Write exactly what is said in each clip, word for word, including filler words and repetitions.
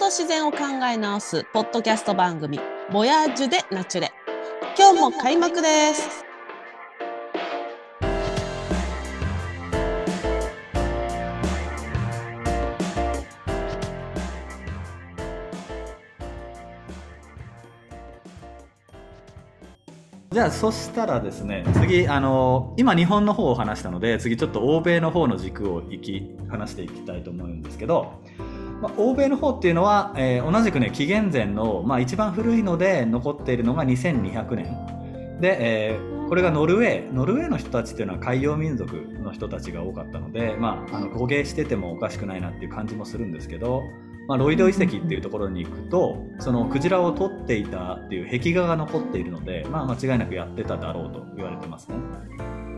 度自然を考え直すポッドキャスト番組ボヤージュでナチュレ、今日も開幕です。じゃあそしたらですね、次あの今日本の方を話したので、次ちょっと欧米の方の軸をいき話していきたいと思うんですけど、まあ、欧米の方っていうのは、えー、同じくね紀元前の、まあ、一番古いので残っているのがにせんにひゃくねんで、えー、これがノルウェーノルウェーの人たちっていうのは海洋民族の人たちが多かったので、まあ、あの捕鯨しててもおかしくないなっていう感じもするんですけど、まあ、ロイド遺跡っていうところに行くと、そのクジラを取っていたっていう壁画が残っているので、まあ、間違いなくやってただろうと言われてますね。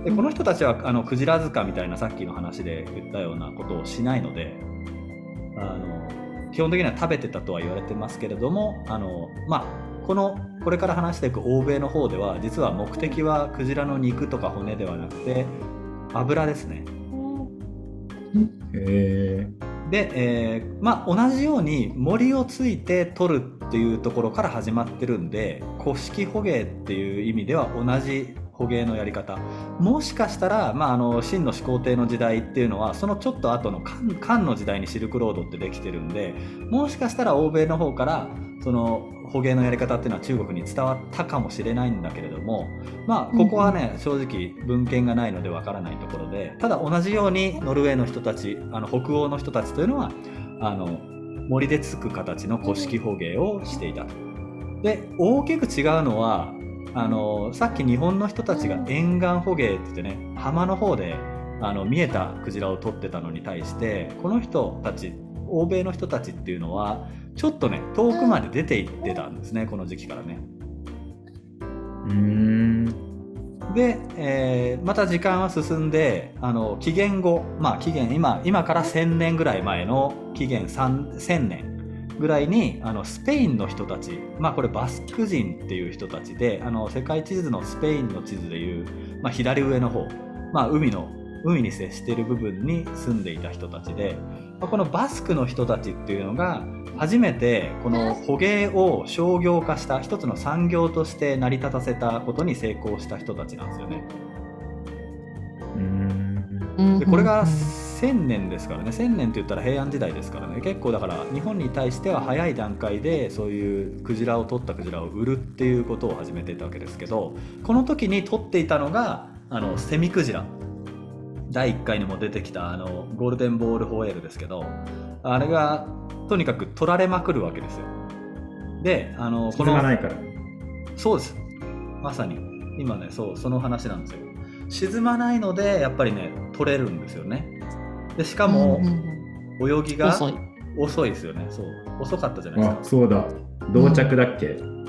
でこの人たちはあのクジラ塚みたいなさっきの話で言ったようなことをしないので、あの基本的には食べてたとは言われてますけれども、あの、まあ、このこれから話していく欧米の方では実は目的はクジラの肉とか骨ではなくて油ですね。へー。でえーまあ、同じように森をついて取るっていうところから始まってるんで、古式捕鯨っていう意味では同じ捕鯨のやり方、もしかしたら、まあ、あの秦の始皇帝の時代っていうのはそのちょっと後の漢の時代にシルクロードってできてるんで、もしかしたら欧米の方からその捕鯨のやり方っていうのは中国に伝わったかもしれないんだけれども、まあここはね正直文献がないのでわからないところで、ただ同じようにノルウェーの人たち、あの北欧の人たちというのはあの森でつく形の古式捕鯨をしていたと。で大きく違うのはあのさっき日本の人たちが沿岸捕鯨って言ってね浜の方であの見えたクジラを取ってたのに対して、この人たち欧米の人たちっていうのはちょっとね遠くまで出て行ってたんですね、この時期からね。うーんで、えー、また時間は進んであの紀元後、まあ紀元 今, 今からせんねんぐらい前の紀元さんせんねんぐらいにあのスペインの人たち、まあこれバスク人っていう人たちで、あの世界地図のスペインの地図でいう、まあ、左上の方、まあ、海の海に接している部分に住んでいた人たちで、このバスクの人たちっていうのが初めてこの捕鯨を商業化した、一つの産業として成り立たせたことに成功した人たちなんですよね。うーんでこれがせんねんですからね。せんねんって言ったら平安時代ですからね。結構だから日本に対しては早い段階でそういうクジラを取ったクジラを売るっていうことを始めていたわけですけど、この時に取っていたのがあのセミクジラ、だいいっかいにも出てきたあのゴールデンボールホエールですけど、あれがとにかく取られまくるわけですよ。であのこの沈まないから。そうです、まさに今ね、そうその話なんですよ。沈まないのでやっぱりね取れるんですよね。でしかも、うんうん、泳ぎが遅い遅いですよね。そう遅かったじゃないですか。あそうだ、同着だっけ、うん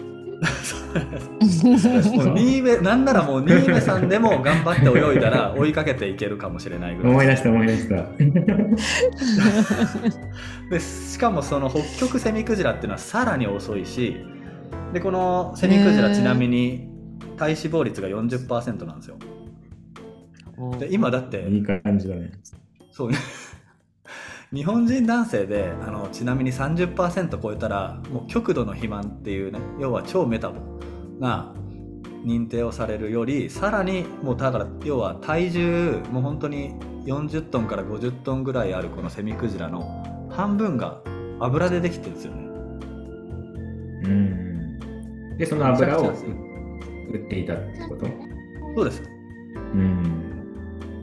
なんならもう新部さんでも頑張って泳いだら追いかけていけるかもしれないぐらい思い出した思い出したでしかもその北極セミクジラっていうのはさらに遅いし、でこのセミクジラちなみに体脂肪率が よんじゅっパーセント なんですよ。で今だっていい感じだね。そう日本人男性であのちなみに さんじゅっパーセント 超えたらもう極度の肥満っていうね、要は超メタボな認定をされるよりさらにもうだから要は体重もう本当によんじゅっトンからごじゅっトンぐらいあるこのセミクジラの半分が油でできてるんですよね。うんでその油を売っていたってこと。そうです。うん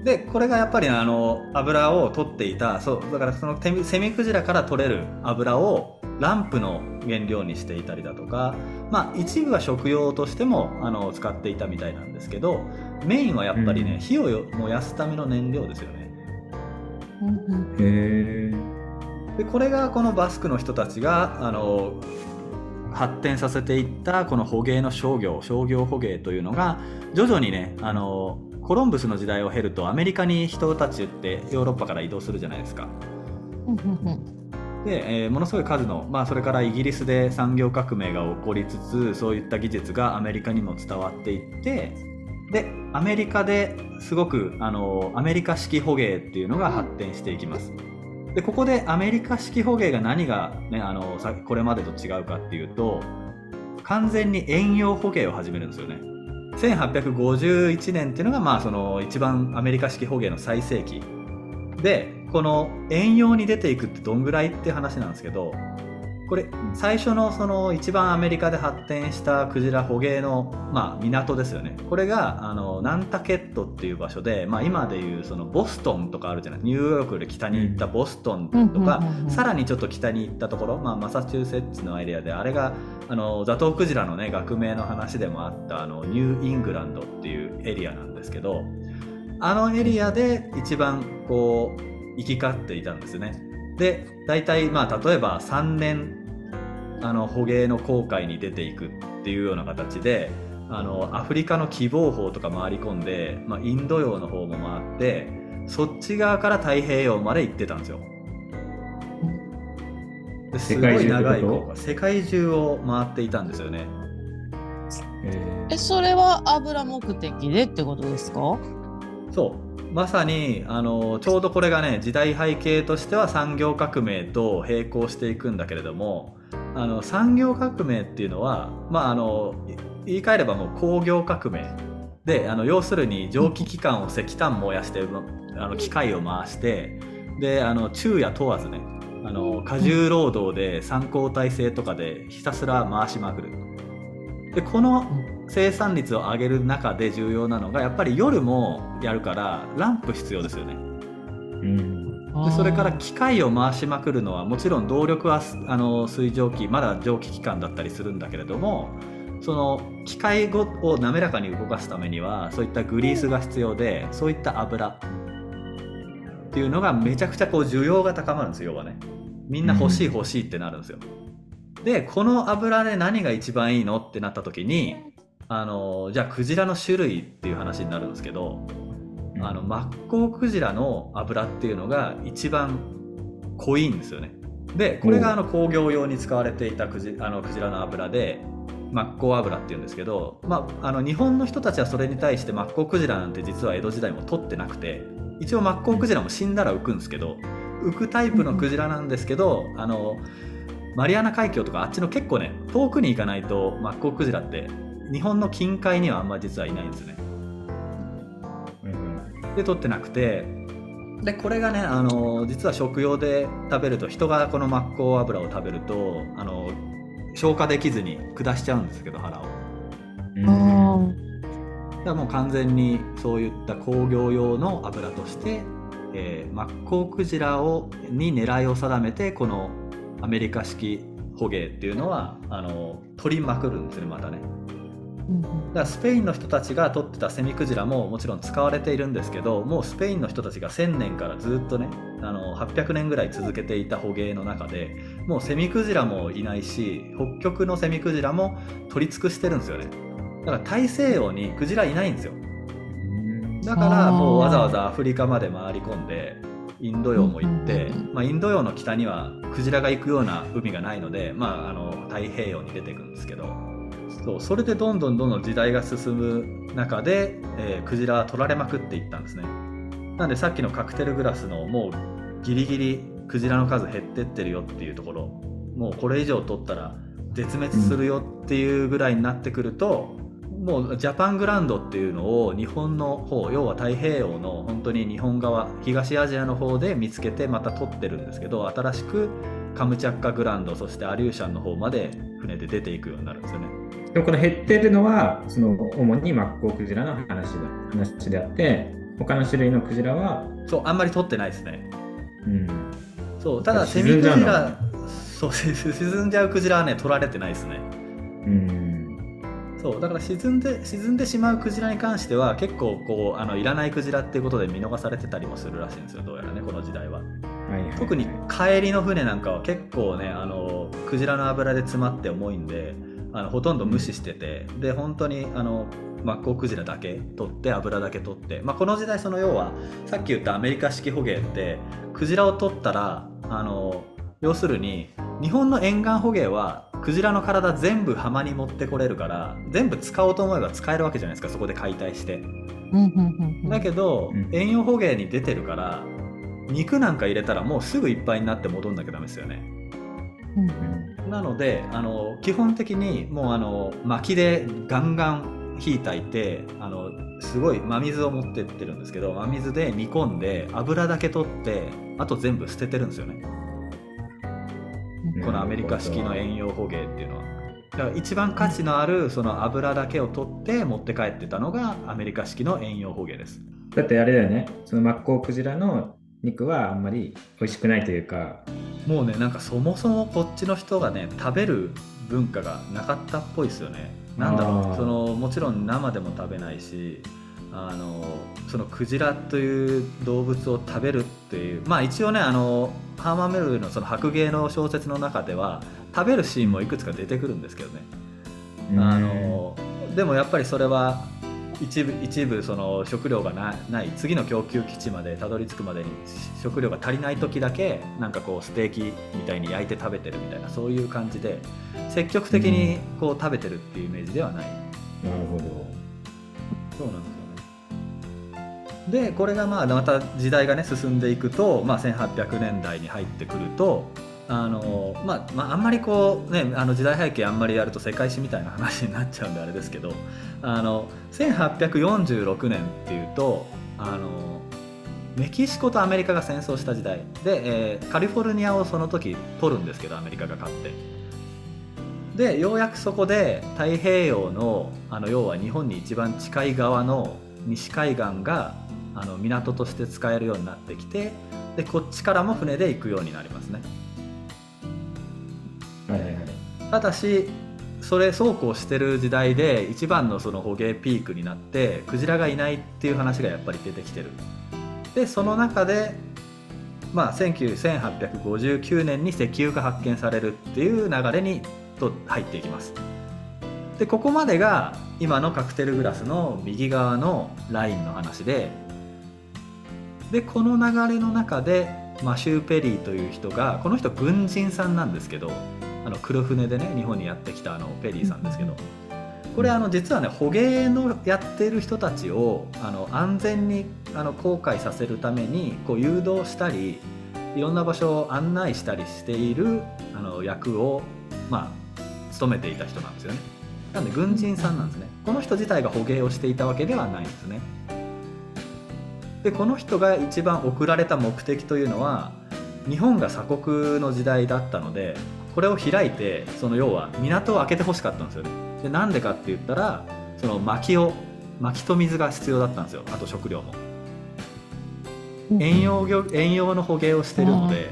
でこれがやっぱりあの油を取っていた、そうだからそのセミクジラから取れる油をランプの原料にしていたりだとか、まあ、一部は食用としてもあの使っていたみたいなんですけど、メインはやっぱりね、うん、火を燃やすための燃料ですよね。へーでこれがこのバスクの人たちがあの発展させていったこの捕鯨の商業商業捕鯨というのが徐々にねあのコロンブスの時代を経るとアメリカに人たちってヨーロッパから移動するじゃないですか。で、えー、ものすごい数の、まあ、それからイギリスで産業革命が起こりつつ、そういった技術がアメリカにも伝わっていって、でアメリカですごくあのアメリカ式捕鯨っていうのが発展していきます。でここでアメリカ式捕鯨が何が、ね、あのさこれまでと違うかっていうと、完全に遠洋捕鯨を始めるんですよね。せんはっぴゃくごじゅういちねんっていうのが、まあ、その一番アメリカ式捕鯨の最盛期で、この遠洋に出ていくってどんぐらいって話なんですけど、これ最初のその一番アメリカで発展したクジラ捕鯨の、まあ、港ですよね。これがあのナンタケットっていう場所で、まあ、今でいうそのボストンとかあるじゃない、ニューヨークより北に行ったボストンとか、さらにちょっと北に行ったところ、まあ、マサチューセッツのエリアで、あれがあのザトウクジラのね学名の話でもあったあのニューイングランドっていうエリアなんですけど、あのエリアで一番こう行き交っていたんですよね。で大体、まあ、例えばさんねんあの捕鯨の航海に出ていくっていうような形で、あのアフリカの喜望峰とか回り込んで、まあ、インド洋の方も回って、そっち側から太平洋まで行ってたんですよ。ですごい長い航海、世界中を回っていたんですよね。えー、それは油目的でってことですか？そう、まさにあのちょうどこれがね、時代背景としては産業革命と並行していくんだけれども、あの産業革命っていうのは、まあ、あの言い換えればもう工業革命で、あの要するに蒸気機関を石炭燃やして、あの機械を回して、であの昼夜問わずね、あの過重労働で三交代制とかでひたすら回しまくる。でこの生産率を上げる中で重要なのが、やっぱり夜もやるからランプ必要ですよね。うん、でそれから機械を回しまくるのは、もちろん動力はあの水蒸気、まだ蒸気機関だったりするんだけれども、その機械を滑らかに動かすためにはそういったグリースが必要で、そういった油っていうのがめちゃくちゃこう需要が高まるんですよ。要はね、みんな欲しい欲しいってなるんですよ。うん、でこの油で何が一番いいのってなった時に、あのじゃあクジラの種類っていう話になるんですけど、うん、あのマッコウクジラの油っていうのが一番濃いんですよね。でこれがあの工業用に使われていたクジ、あのクジラの油で、マッコウ油っていうんですけど、まあ、あの日本の人たちはそれに対してマッコウクジラなんて実は江戸時代も取ってなくて、一応マッコウクジラも死んだら浮くんですけど、浮くタイプのクジラなんですけど、あのマリアナ海峡とかあっちの結構ね遠くに行かないとマッコウクジラって日本の近海にはあんま実はいないんですよね。うん、で取ってなくて、でこれがね、あの実は食用で食べると、人がこのマッコウ油を食べるとあの消化できずに下しちゃうんですけど、腹を。うん、だからもう完全にそういった工業用の油として、えー、マッコウクジラをに狙いを定めて、このアメリカ式捕鯨っていうのはあの取りまくるんですよね、またね。だからスペインの人たちが取ってたセミクジラももちろん使われているんですけど、もうスペインの人たちがせんねんからずっとね、あのはっぴゃくねんぐらい続けていた捕鯨の中で、もうセミクジラもいないし、北極のセミクジラも取り尽くしてるんですよね。だから大西洋にクジラいないんですよ。だからもうわざわざアフリカまで回り込んで、インド洋も行って、まあ、インド洋の北にはクジラが行くような海がないので、まあ、あの太平洋に出ていくんですけど、そう、それでどんどんどんどん時代が進む中で、えー、クジラは取られまくっていったんですね。なんでさっきのカクテルグラスのもうギリギリクジラの数減ってってるよっていうところ、もうこれ以上取ったら絶滅するよっていうぐらいになってくると、もうジャパングランドっていうのを日本の方、要は太平洋の本当に日本側、東アジアの方で見つけてまた取ってるんですけど、新しくカムチャッカグランド、そしてアリューシャンの方まで船で出ていくようになるんですよね。でもこの減ってるのはその主にマッコウクジラの話で、話であって、他の種類のクジラはそうあんまり取ってないですね。うん、そうただセミクジラ、そう沈んじゃうクジラはね取られてないですね。うん、そうだから沈んで沈んでしまうクジラに関しては結構こうあのいらないクジラっていうことで見逃されてたりもするらしいんですよ、どうやらねこの時代は。はいはい、特に帰りの船なんかは結構ねあのクジラの油で詰まって重いんで。あのほとんど無視してて、で本当にあのマッコウクジラだけ取って油だけ取って、まあ、この時代その要はさっき言ったアメリカ式捕鯨ってクジラを取ったらあの要するに日本の沿岸捕鯨はクジラの体全部浜に持ってこれるから全部使おうと思えば使えるわけじゃないですか、そこで解体して。だけど遠洋捕鯨に出てるから肉なんか入れたらもうすぐいっぱいになって戻んなきゃダメですよね、うん、なのであの基本的にもうあの薪でガンガン火炊いてあのすごい真水を持ってってるんですけど、真水で煮込んで油だけ取ってあと全部捨ててるんですよね、うん、このアメリカ式の遠洋捕鯨っていうのはだから一番価値のあるその油だけを取って持って帰ってたのがアメリカ式の遠洋捕鯨です。だってあれだよね、そのマッコウクジラの肉はあんまり美味しくないというか、もうねなんかそもそもこっちの人がね食べる文化がなかったっぽいですよね。なんだろう、そのもちろん生でも食べないし、あのそのクジラという動物を食べるっていう、まあ一応ねあのハーマン・メルヴェのその白鯨の小説の中では食べるシーンもいくつか出てくるんですけどね、あのでもやっぱりそれは一部、一部その食料がな、ない次の供給基地までたどり着くまでに食料が足りない時だけなんかこうステーキみたいに焼いて食べてるみたいな、そういう感じで積極的にこう食べてるっていうイメージではない、うん、なるほど、そうなんですよね。でこれがまあまた時代がね進んでいくと、まあ、せんはっぴゃくねんだいに入ってくるとあのまあまあ、あんまりこうねあの時代背景あんまりやると世界史みたいな話になっちゃうんであれですけど、あのせんはっぴゃくよんじゅうろくねんっていうとあのメキシコとアメリカが戦争した時代で、えー、カリフォルニアをその時取るんですけどアメリカが勝ってで、ようやくそこで太平洋の、あの要は日本に一番近い側の西海岸があの港として使えるようになってきて、でこっちからも船で行くようになりますね。ただしそれそうこうしてる時代で一番のその捕鯨ピークになってクジラがいないっていう話がやっぱり出てきてる。でその中で、まあ、せんはっぴゃくごじゅうきゅうねんに石油が発見されるっていう流れにと入っていきます。でここまでが今のカクテルグラスの右側のラインの話で、でこの流れの中でマシュー・ペリーという人が、この人軍人さんなんですけど、あの黒船でね日本にやってきたあのペリーさんですけど、これあの実はね捕鯨のやってる人たちをあの安全にあの航海させるためにこう誘導したりいろんな場所を案内したりしているあの役をまあ務めていた人なんですよね。なので軍人さんなんですね。この人自体が捕鯨をしていたわけではないんですね。でこの人が一番送られた目的というのは、日本が鎖国の時代だったのでこれを開いて、その要は港を開けてほしかったんですよね。でなんでかって言ったら、その薪を薪と水が必要だったんですよ。あと食料も、うん、遠洋漁遠洋の捕鯨をしてるので、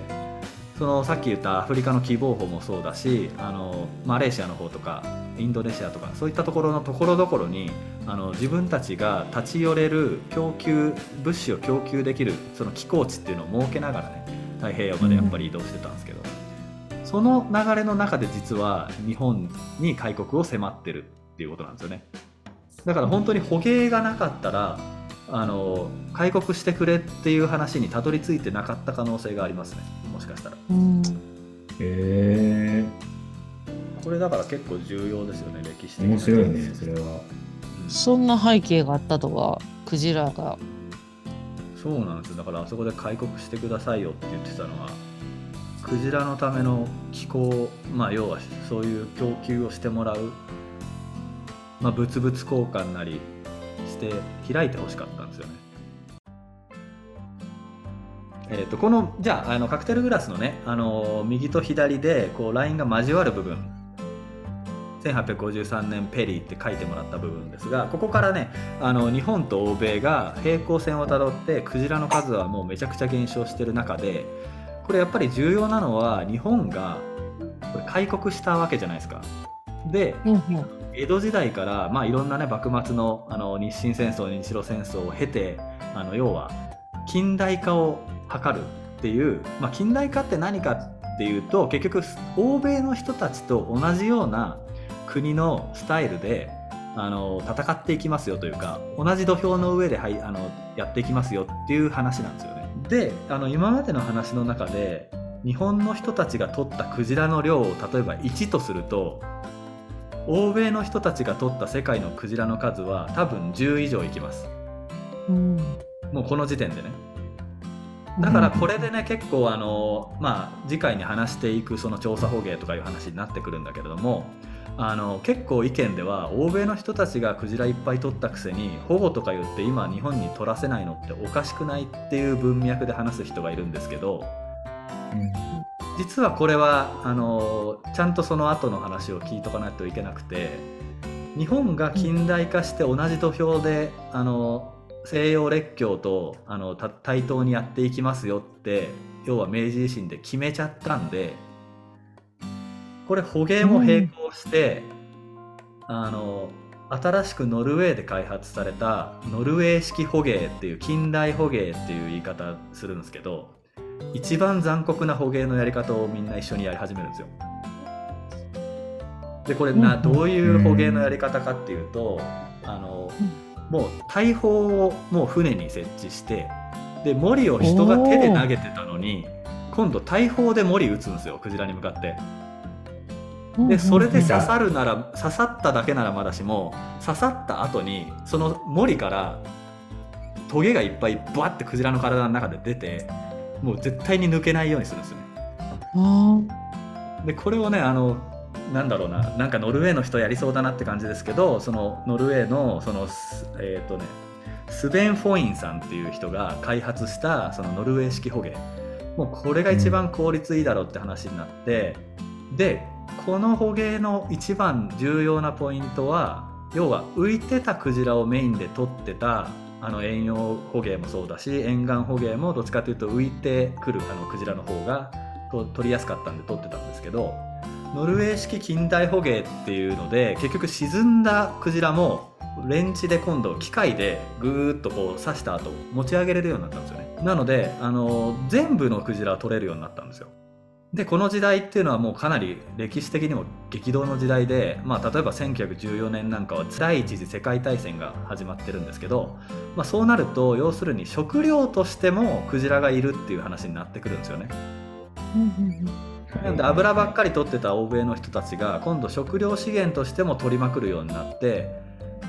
そのさっき言ったアフリカの喜望峰もそうだし、あのマレーシアの方とかインドネシアとかそういったところのところどころにあの自分たちが立ち寄れる供給物資を供給できるその寄港地っていうのを設けながらね太平洋までやっぱり移動してたんですけど、うん、その流れの中で実は日本に開国を迫ってるっていうことなんですよね。だから本当に捕鯨がなかったらあの開国してくれっていう話にたどり着いてなかった可能性がありますね、もしかしたら。うん、へー、これだから結構重要ですよね、歴史的に。面白いねそれは、うん、そんな背景があったとは。クジラがそうなんですよ。だからあそこで開国してくださいよって言ってたのはクジラのための寄港、まあ、要はそういう供給をしてもらう、まあ、物々交換なりして開いてほしかったんですよね。えー、とこのじゃ あ, あのカクテルグラスのね、あの右と左でこうラインが交わる部分、せんはっぴゃくごじゅうさんねんペリーって書いてもらった部分ですが、ここからねあの日本と欧米が平行線をたどってクジラの数はもうめちゃくちゃ減少してる中で、これやっぱり重要なのは日本がこれ開国したわけじゃないですか。で、うんうん、江戸時代から、まあ、いろんなね幕末 の, あの日清戦争日露戦争を経て、あの要は近代化を図るっていう、まあ、近代化って何かっていうと結局欧米の人たちと同じような国のスタイルであの戦っていきますよというか、同じ土俵の上で、はい、あのやっていきますよっていう話なんですよね。であの今までの話の中で日本の人たちが取ったクジラの量を例えばいちとすると、欧米の人たちが取った世界のクジラの数は多分じゅう以上いきます、うん、もうこの時点でね。だからこれでね、結構あの、まあ、次回に話していくその調査捕鯨とかいう話になってくるんだけれども、あの結構意見では欧米の人たちがクジラいっぱい取ったくせに保護とか言って今日本に取らせないのっておかしくないっていう文脈で話す人がいるんですけど、実はこれはあのちゃんとその後の話を聞いとかないといけなくて、日本が近代化して同じ土俵であの西洋列強とあの対等にやっていきますよって要は明治維新で決めちゃったんで、これ捕鯨も並行して、うん、あの新しくノルウェーで開発されたノルウェー式捕鯨っていう近代捕鯨っていう言い方するんですけど、一番残酷な捕鯨のやり方をみんな一緒にやり始めるんですよ。でこれな、うん、どういう捕鯨のやり方かっていうと、あの、うん、もう大砲をもう船に設置して、で銛を人が手で投げてたのに今度大砲で銛撃つんですよ、クジラに向かって。でそれで刺さるなら刺さっただけならまだしも、刺さった後にその銛からトゲがいっぱいバッてクジラの体の中で出て、もう絶対に抜けないようにするんですよね。でこれをね、あのなんだろうな、なんかノルウェーの人やりそうだなって感じですけど、そのノルウェーのそのえっとねスベン・フォインさんっていう人が開発したそのノルウェー式捕鯨、もうこれが一番効率いいだろうって話になって、でこの捕鯨の一番重要なポイントは、要は浮いてたクジラをメインで取ってたあの遠洋捕鯨もそうだし、沿岸捕鯨もどっちかというと浮いてくるあのクジラの方がと取りやすかったんで取ってたんですけど、ノルウェー式近代捕鯨っていうので結局沈んだクジラもレンチで今度機械でぐーっとこう刺した後持ち上げれるようになったんですよね。なのであの全部のクジラ取れるようになったんですよ。でこの時代っていうのはもうかなり歴史的にも激動の時代で、まあ、例えばせんきゅうひゃくじゅうよねんなんかは第一次世界大戦が始まってるんですけど、まあ、そうなると要するに食料としてもクジラがいるっていう話になってくるんですよね。なので油ばっかり取ってた欧米の人たちが今度食料資源としても取りまくるようになって、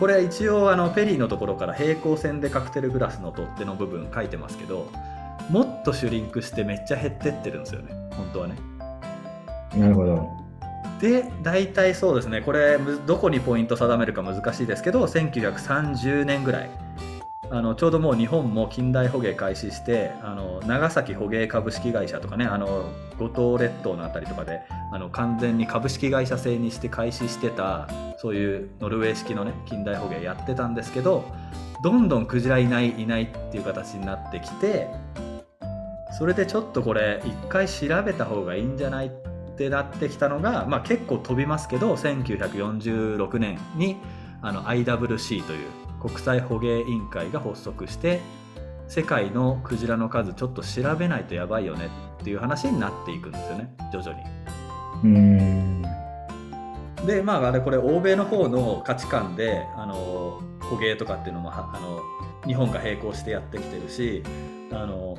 これ一応あのペリーのところから平行線でカクテルグラスの取っ手の部分書いてますけど、もっとシュリンクしてめっちゃ減ってってるんですよね、本当はね。なるほど。で大体そうですね、これどこにポイント定めるか難しいですけど、せんきゅうひゃくさんじゅうねんぐらいあのちょうどもう日本も近代捕鯨開始して、あの長崎捕鯨株式会社とかね、あの五島列島のあたりとかであの完全に株式会社制にして開始してた、そういうノルウェー式のね近代捕鯨やってたんですけど、どんどんクジラいないいないっていう形になってきて、それでちょっとこれ一回調べた方がいいんじゃないってなってきたのが、まあ、結構飛びますけどせんきゅうひゃくよんじゅうろくねんにあの アイダブリューシー という国際捕鯨委員会が発足して、世界のクジラの数ちょっと調べないとやばいよねっていう話になっていくんですよね、徐々に。うーんでまああれこれ欧米の方の価値観であの捕鯨とかっていうのもあの日本が並行してやってきてるし、あの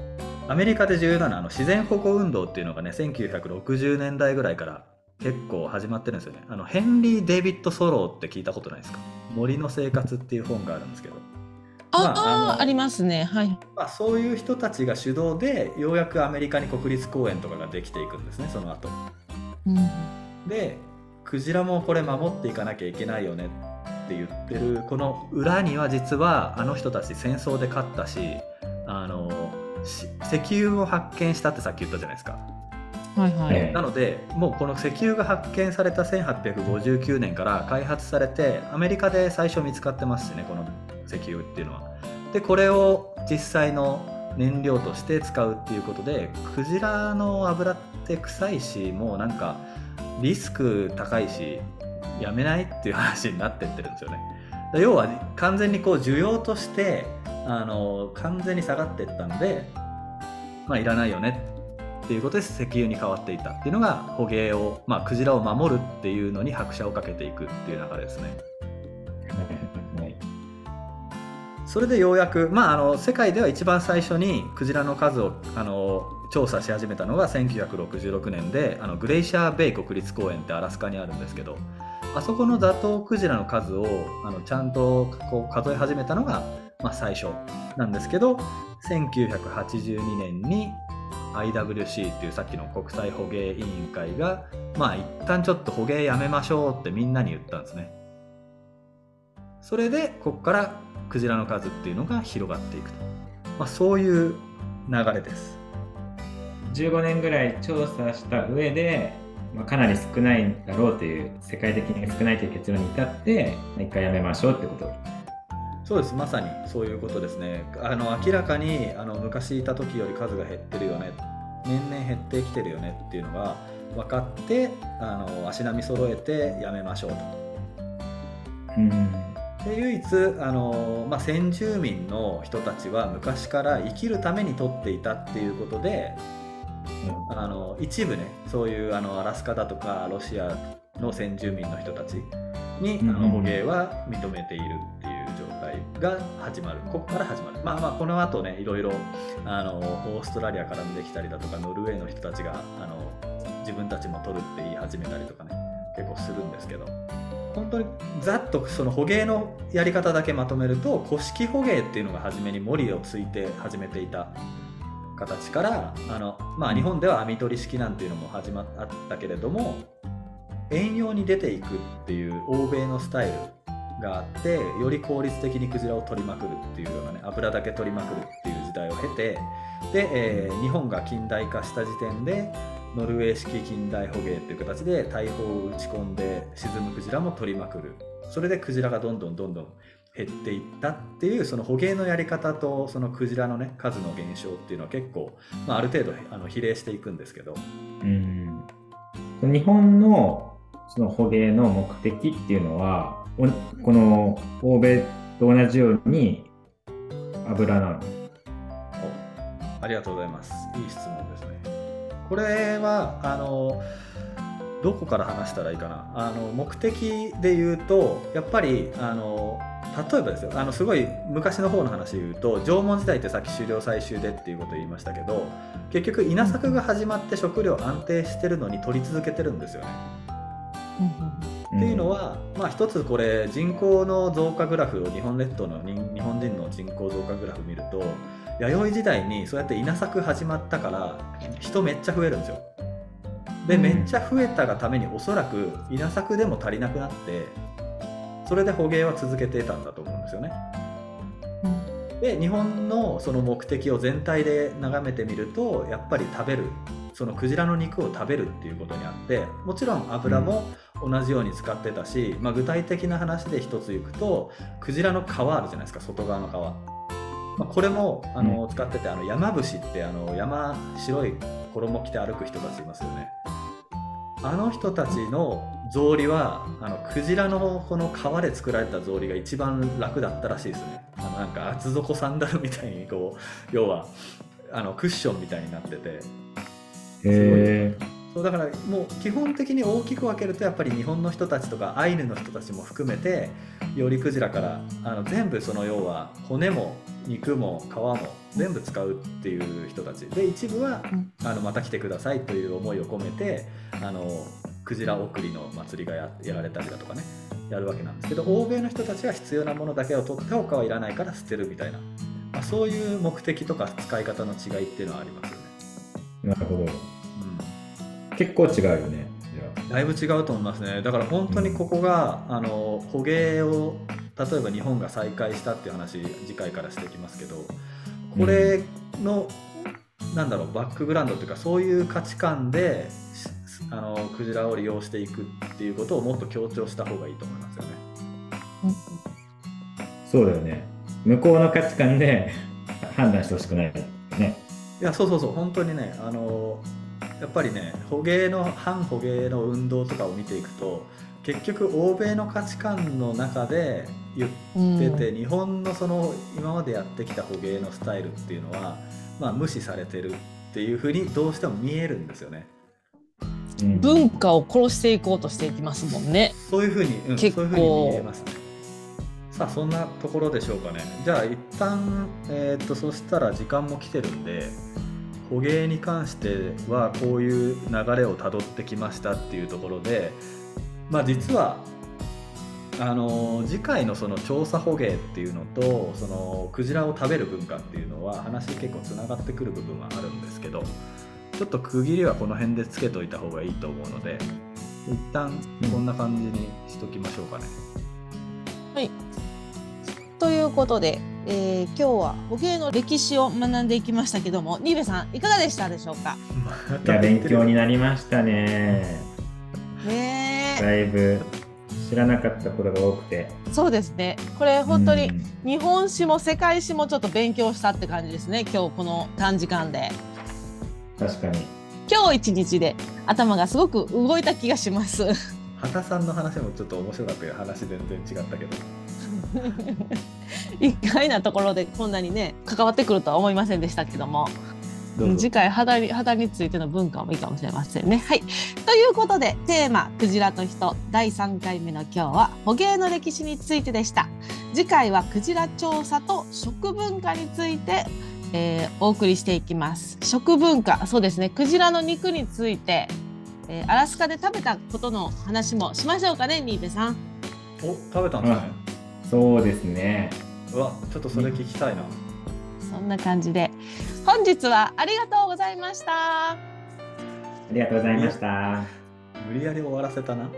アメリカで重要なのはあの自然保護運動っていうのがねせんきゅうひゃくろくじゅうねんだいぐらいから結構始まってるんですよね。あのヘンリー・デイビッド・ソローって聞いたことないですか？森の生活っていう本があるんですけど、あ、まあ、あの、ありますね、はい。まあ、そういう人たちが主導でようやくアメリカに国立公園とかができていくんですね、その後、うん、でクジラもこれ守っていかなきゃいけないよねって言ってるこの裏には、実はあの人たち戦争で勝ったし、あの石油を発見したってさっき言ったじゃないですか、はいはい。なのでもうこの石油が発見されたせんはっぴゃくごじゅうきゅうねんから開発されて、アメリカで最初見つかってますしね、この石油っていうのは。でこれを実際の燃料として使うっていうことで、クジラの油って臭いし、もうなんかリスク高いしやめないっていう話になってってるんですよね。要は完全にこう需要としてあの完全に下がっていったので、まあ、いらないよねっていうことで石油に変わっていったっていうのが捕鯨を、まあ、クジラを守るっていうのに拍車をかけていくっていう流れですね。それでようやく、まあ、あの世界では一番最初にクジラの数をあの調査し始めたのがせんきゅうひゃくろくじゅうろくねんで、あのグレイシャーベイ国立公園ってアラスカにあるんですけど、あそこのザトウクジラの数をあのちゃんとこう数え始めたのがまあ、最初なんですけど、せんきゅうひゃくはちじゅうにねんに アイダブリューシー っていうさっきの国際捕鯨委員会が、まあ一旦ちょっと捕鯨やめましょうってみんなに言ったんですね。それでここからクジラの数っていうのが広がっていくと、まあ、そういう流れです。じゅうごねんぐらい調査した上で、まあ、かなり少ないだろうという、世界的に少ないという結論に至って一回やめましょうってこと。そうです、まさにそういうことですね。あの明らかにあの昔いた時より数が減ってるよね、年々減ってきてるよねっていうのが分かって、あの足並み揃えてやめましょうと、うんで唯一あの、まあ、先住民の人たちは昔から生きるために取っていたっていうことで、うん、あの一部ね、そういうあのアラスカだとかロシアの先住民の人たちに、うん、あの捕鯨は認めているっていう状態が始まる、ここから始まる。まあまあこの後ね、いろいろあのオーストラリアから出てきたりだとか、ノルウェーの人たちがあの自分たちも取るって言い始めたりとかね、結構するんですけど、本当にざっとその捕鯨のやり方だけまとめると、古式捕鯨っていうのが初めにモリをついて始めていた形から、あの、まあ、日本では網取り式なんていうのも始まったけれども、遠洋に出ていくっていう欧米のスタイルがあって、より効率的にクジラを取りまくるっていうようなね、油だけ取りまくるっていう時代を経て、で、えー、日本が近代化した時点でノルウェー式近代捕鯨っていう形で大砲を打ち込んで沈むクジラも取りまくる。それでクジラがどんどんどんどん減っていったっていう、その捕鯨のやり方とそのクジラのね、数の減少っていうのは結構、まあ、ある程度あの比例していくんですけど、うん日本のその捕鯨の目的っていうのは、この欧米と同じように油なの？ありがとうございます。いい質問ですね。これはあのどこから話したらいいかな。あの目的で言うと、やっぱりあの例えばですよ、あのすごい昔の方の話で言うと、縄文時代ってさっき狩猟採集でっていうことを言いましたけど、結局稲作が始まって食料安定してるのに取り続けてるんですよね、うん、っていうのは、まあ、一つこれ人口の増加グラフを日本列島の日本人の人口増加グラフ見ると、弥生時代にそうやって稲作始まったから人めっちゃ増えるんですよ。で、めっちゃ増えたがためにおそらく稲作でも足りなくなって、それで捕鯨は続けてたんだと思うんですよね。で、日本のその目的を全体で眺めてみると、やっぱり食べる、そのクジラの肉を食べるっていうことにあって、もちろん油も同じように使ってたし、まあ、具体的な話で一ついくと、クジラの皮あるじゃないですか、外側の皮、まあ、これもあの使ってて、あの山伏って、あの山白い衣着て歩く人たちいますよね。あの人たちの草履は、あのクジラのこの皮で作られた草履が一番楽だったらしいですね。あのなんか厚底サンダルみたいにこう、要はあのクッションみたいになってて、へー、そうだからもう基本的に大きく分けると、やっぱり日本の人たちとかアイヌの人たちも含めて、よりクジラからあの全部その要は骨も肉も皮も全部使うっていう人たちで、一部はあのまた来てくださいという思いを込めて、あのクジラ送りの祭りが や, やられたりだとかね、やるわけなんですけど、欧米の人たちは必要なものだけを取って、他はいらないから捨てるみたいな、まあ、そういう目的とか使い方の違いっていうのはありますよね。なるほど、うん、結構違うよね。だいぶ違うと思いますね。だから本当にここが、うん、あの捕鯨を例えば日本が再開したっていう話、次回からしてきますけど、これの、うん、なんだろう、バックグラウンドというか、そういう価値観であのクジラを利用していくっていうことをもっと強調した方がいいと思いますよね、うん、そうだよね。向こうの価値観で判断してほしくないね。いや、そうそうそう、本当にね、あのやっぱりね、捕鯨の反捕鯨の運動とかを見ていくと、結局欧米の価値観の中で言ってて、うん、日本のその今までやってきた捕鯨のスタイルっていうのは、まあ、無視されてるっていうふうにどうしても見えるんですよね、うん、文化を殺していこうとしていきますもんね。そういうふうに、うん、結構そういうふうに見えますね。さあ、そんなところでしょうかね。じゃあ一旦、えーっと、そしたら時間も来てるんで、捕鯨に関してはこういう流れをたどってきましたっていうところで、まあ、実はあの次回のその調査捕鯨っていうのとそのクジラを食べる文化っていうのは話結構つながってくる部分はあるんですけど、ちょっと区切りはこの辺でつけといた方がいいと思うので、一旦こんな感じにしときましょうかね、うん、はい。ということで、えー、今日は捕鯨の歴史を学んでいきましたけども、新部さんいかがでしたでしょうか。いや勉強になりましたね、ねだいぶ知らなかったことが多くて。そうですね、これ本当に日本史も世界史もちょっと勉強したって感じですね、今日この短時間で。確かに今日一日で頭がすごく動いた気がします。畑さんの話もちょっと面白かったけど、話全然違ったけど意外なところでこんなにね関わってくるとは思いませんでしたけども、ど次回肌 に, 肌についての文化もいいかもしれませんね、はい、ということでテーマクジラと人だいさんかいめの今日は捕鯨の歴史についてでした。次回はクジラ調査と食文化について、えー、お送りしていきます。食文化、そうですね、クジラの肉について、えー、アラスカで食べたことの話もしましょうかね、新部さん。お食べたんですね、うん、そうですね。うわちょっとそれ聞きたいな、うん、そんな感じで本日はありがとうございました。ありがとうございました。無理やり終わらせたな。